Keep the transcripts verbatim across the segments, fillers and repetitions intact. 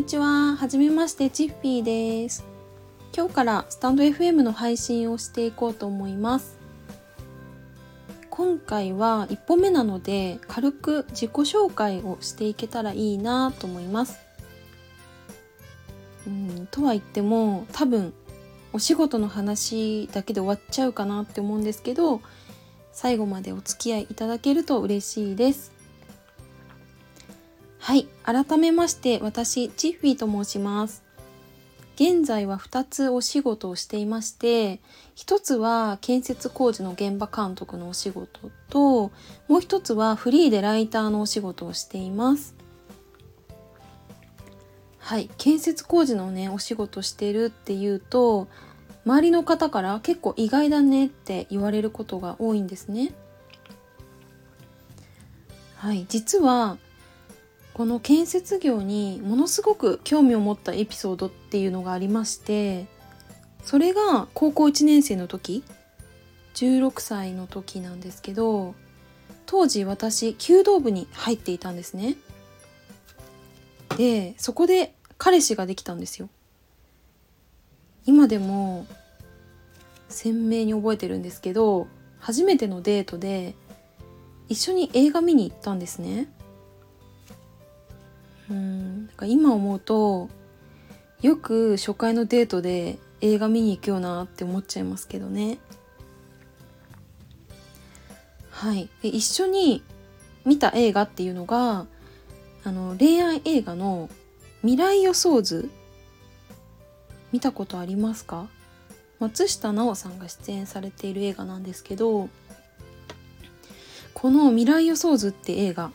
にちは。はじめまして、チッフィーです。今日からスタンド エフエム の配信をしていこうと思います。今回はいっぽんめなので、軽く自己紹介をしていけたらいいなと思います。うん、とは言っても、多分お仕事の話だけで終わっちゃうかなって思うんですけど、最後までお付き合いいただけると嬉しいです。はい、改めまして私チッフィーと申します。現在はふたつお仕事をしていまして、ひとつは建設工事の現場監督のお仕事と、もうひとつはフリーでライターのお仕事をしています。はい、建設工事のねお仕事してるっていうと、周りの方から結構意外だねって言われることが多いんですね。はい、実はこの建設業にものすごく興味を持ったエピソードっていうのがありまして、それが高校いちねんせいの時、じゅうろくさいの時なんですけど、当時私弓道部に入っていたんですね。で、そこで彼氏ができたんですよ。今でも鮮明に覚えてるんですけど、初めてのデートで一緒に映画見に行ったんですね。うん、なんか今思うとよく初回のデートで映画見に行くよなって思っちゃいますけどね。はい、で一緒に見た映画っていうのがあの恋愛映画の未来予想図、見たことありますか？松下奈緒さんが出演されている映画なんですけど、この未来予想図って映画、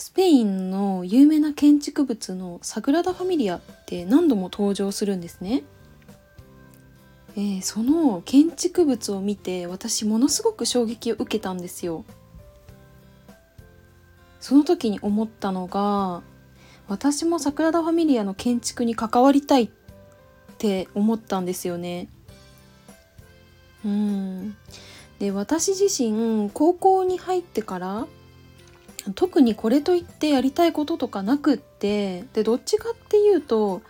スペインの有名な建築物のサグラダ・ファミリアって何度も登場するんですね。えー、その建築物を見て私ものすごく衝撃を受けたんですよ。その時に思ったのが、私もサグラダ・ファミリアの建築に関わりたいって思ったんですよね。うーん。で、私自身高校に入ってから特にこれといってやりたいこととかなくって、でどっちかっていうと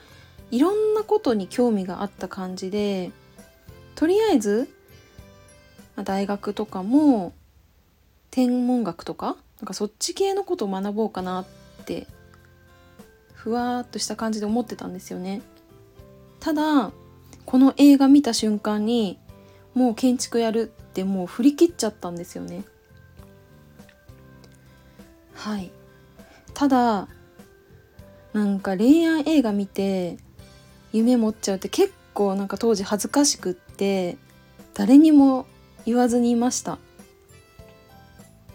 いろんなことに興味があった感じで、とりあえず大学とかも天文学とかなんかそっち系のことを学ぼうかなってふわーっとした感じで思ってたんですよね。ただこの映画見た瞬間にもう建築やるってもう振り切っちゃったんですよね。はい、ただなんか恋愛映画見て夢持っちゃうって結構なんか当時恥ずかしくって誰にも言わずにいました。う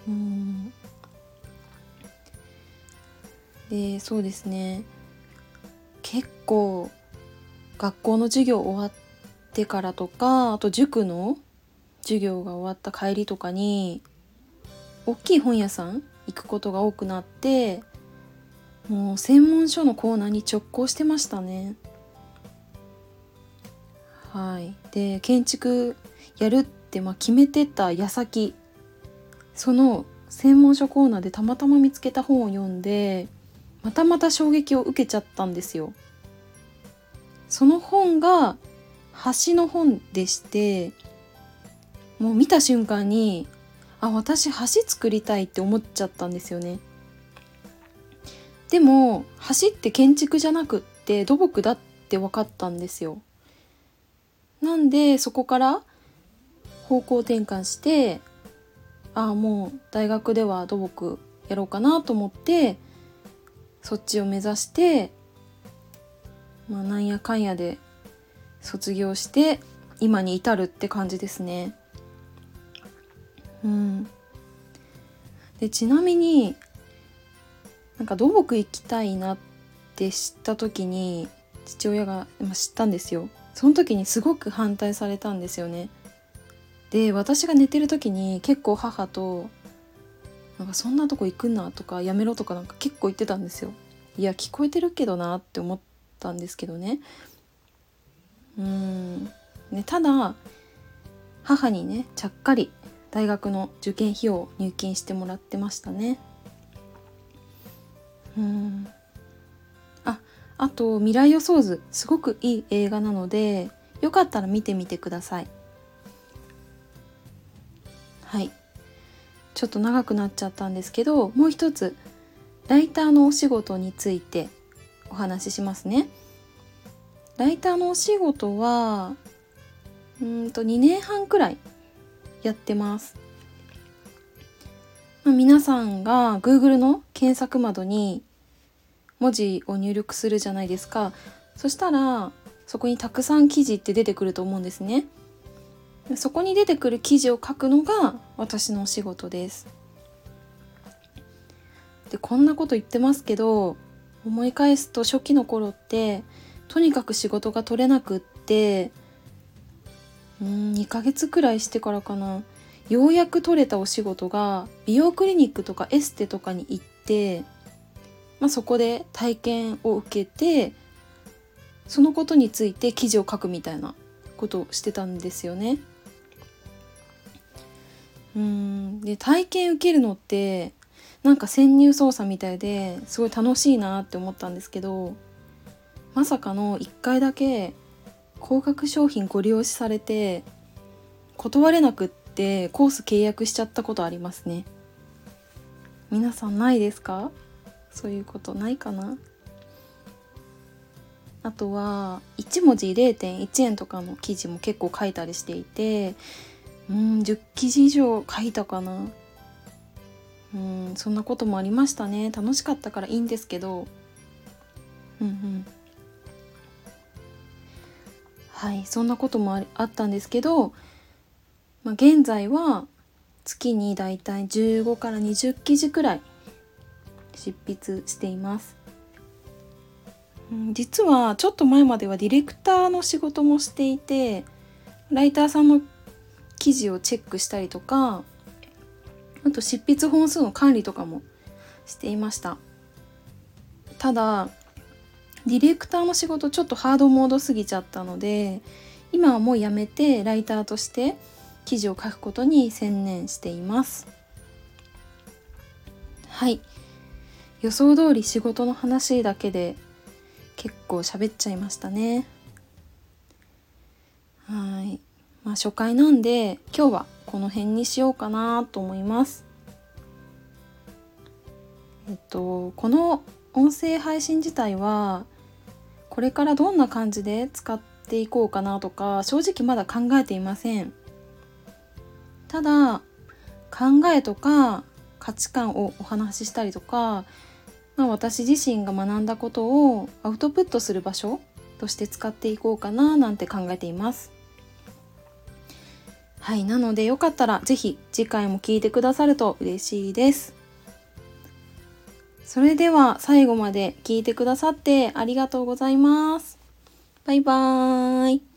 ーん。で、そうですね、結構学校の授業終わってからとか、あと塾の授業が終わった帰りとかに大きい本屋さん行くことが多くなって、もう専門書のコーナーに直行してましたね。はい、で建築やるってまあ決めてた矢先、その専門書コーナーでたまたま見つけた本を読んでまたまた衝撃を受けちゃったんですよ。その本が橋の本でして、もう見た瞬間にあ、私橋作りたいって思っちゃったんですよね。でも橋って建築じゃなくって土木だって分かったんですよ。なんでそこから方向転換して、あ、もう大学では土木やろうかなと思ってそっちを目指して、まあ、なんやかんやで卒業して今に至るって感じですね。うん、でちなみになんか土木行きたいなって知った時に父親が、まあ、知ったんですよ。その時にすごく反対されたんですよね。で私が寝てる時に結構母となんかそんなとこ行くなとかやめろとかなんか結構言ってたんですよ。いや聞こえてるけどなって思ったんですけどね。うん、ね、ただ母にねちゃっかり大学の受験費用を入金してもらってましたね。うん。あ、あと未来予想図、すごくいい映画なのでよかったら見てみてください。はい、ちょっと長くなっちゃったんですけど、もう一つライターのお仕事についてお話ししますね。ライターのお仕事はうんとにねんはんくらいやってます。まあ、皆さんが Google の検索窓に文字を入力するじゃないですか。そしたらそこにたくさん記事って出てくると思うんですね。そこに出てくる記事を書くのが私のお仕事です。で、こんなこと言ってますけど、思い返すと初期の頃ってとにかく仕事が取れなくって、うん、にかげつくらいしてからかな、ようやく取れたお仕事が美容クリニックとかエステとかに行って、まあ、そこで体験を受けて、そのことについて記事を書くみたいなことをしてたんですよね。うーんで体験受けるのってなんか潜入捜査みたいですごい楽しいなって思ったんですけど、まさかのいっかいだけ高額商品ご利用しされて断れなくってコース契約しちゃったことありますね。皆さんないですか？そういうことないかな。あとはいち文字 れいてんいちえんとかの記事も結構書いたりしていて、うんじゅっきじ以上書いたかな。うんそんなこともありましたね。楽しかったからいいんですけど、うんうんはいそんなことも あ, あったんですけど、まあ、現在は月にだいたいじゅうごからにじゅっきじくらい執筆しています。実はちょっと前まではディレクターの仕事もしていて、ライターさんの記事をチェックしたりとか、あと執筆本数の管理とかもしていました。ただディレクターの仕事ちょっとハードモードすぎちゃったので、今はもうやめてライターとして記事を書くことに専念しています。はい予想通り仕事の話だけで結構喋っちゃいましたね。はい、まあ、初回なんで今日はこの辺にしようかなと思います。えっとこの音声配信自体はこれからどんな感じで使っていこうかなとか正直まだ考えていません。ただ考えとか価値観をお話ししたりとか、まあ、私自身が学んだことをアウトプットする場所として使っていこうかななんて考えています。はい、なのでよかったらぜひ次回も聞いてくださると嬉しいです。それでは最後まで聞いてくださってありがとうございます。バイバーイ。